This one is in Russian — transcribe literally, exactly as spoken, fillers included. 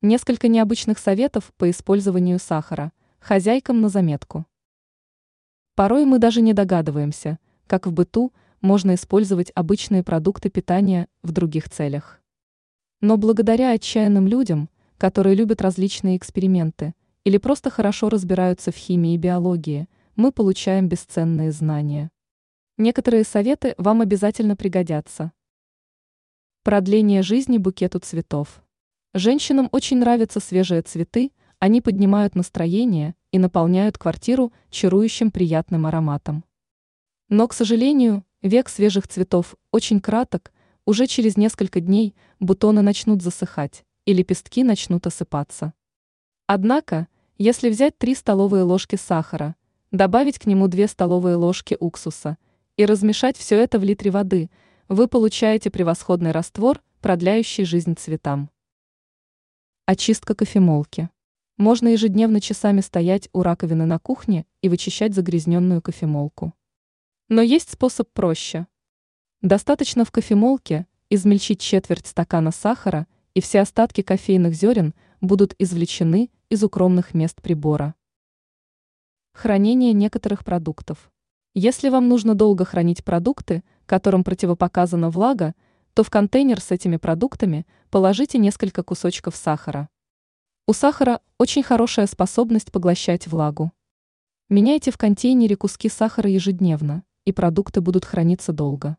Несколько необычных советов по использованию сахара хозяйкам на заметку. Порой мы даже не догадываемся, как в быту можно использовать обычные продукты питания в других целях. Но благодаря отчаянным людям, которые любят различные эксперименты или просто хорошо разбираются в химии и биологии, мы получаем бесценные знания. Некоторые советы вам обязательно пригодятся. Продление жизни букету цветов. Женщинам очень нравятся свежие цветы, они поднимают настроение и наполняют квартиру чарующим приятным ароматом. Но, к сожалению, век свежих цветов очень краток, уже через несколько дней бутоны начнут засыхать и лепестки начнут осыпаться. Однако, если взять три столовые ложки сахара, добавить к нему две столовые ложки уксуса и размешать все это в литре воды, вы получаете превосходный раствор, продляющий жизнь цветам. Очистка кофемолки. Можно ежедневно часами стоять у раковины на кухне и вычищать загрязненную кофемолку. Но есть способ проще. Достаточно в кофемолке измельчить четверть стакана сахара, и все остатки кофейных зерен будут извлечены из укромных мест прибора. Хранение некоторых продуктов. Если вам нужно долго хранить продукты, которым противопоказана влага, то в контейнер с этими продуктами положите несколько кусочков сахара. У сахара очень хорошая способность поглощать влагу. Меняйте в контейнере куски сахара ежедневно, и продукты будут храниться долго.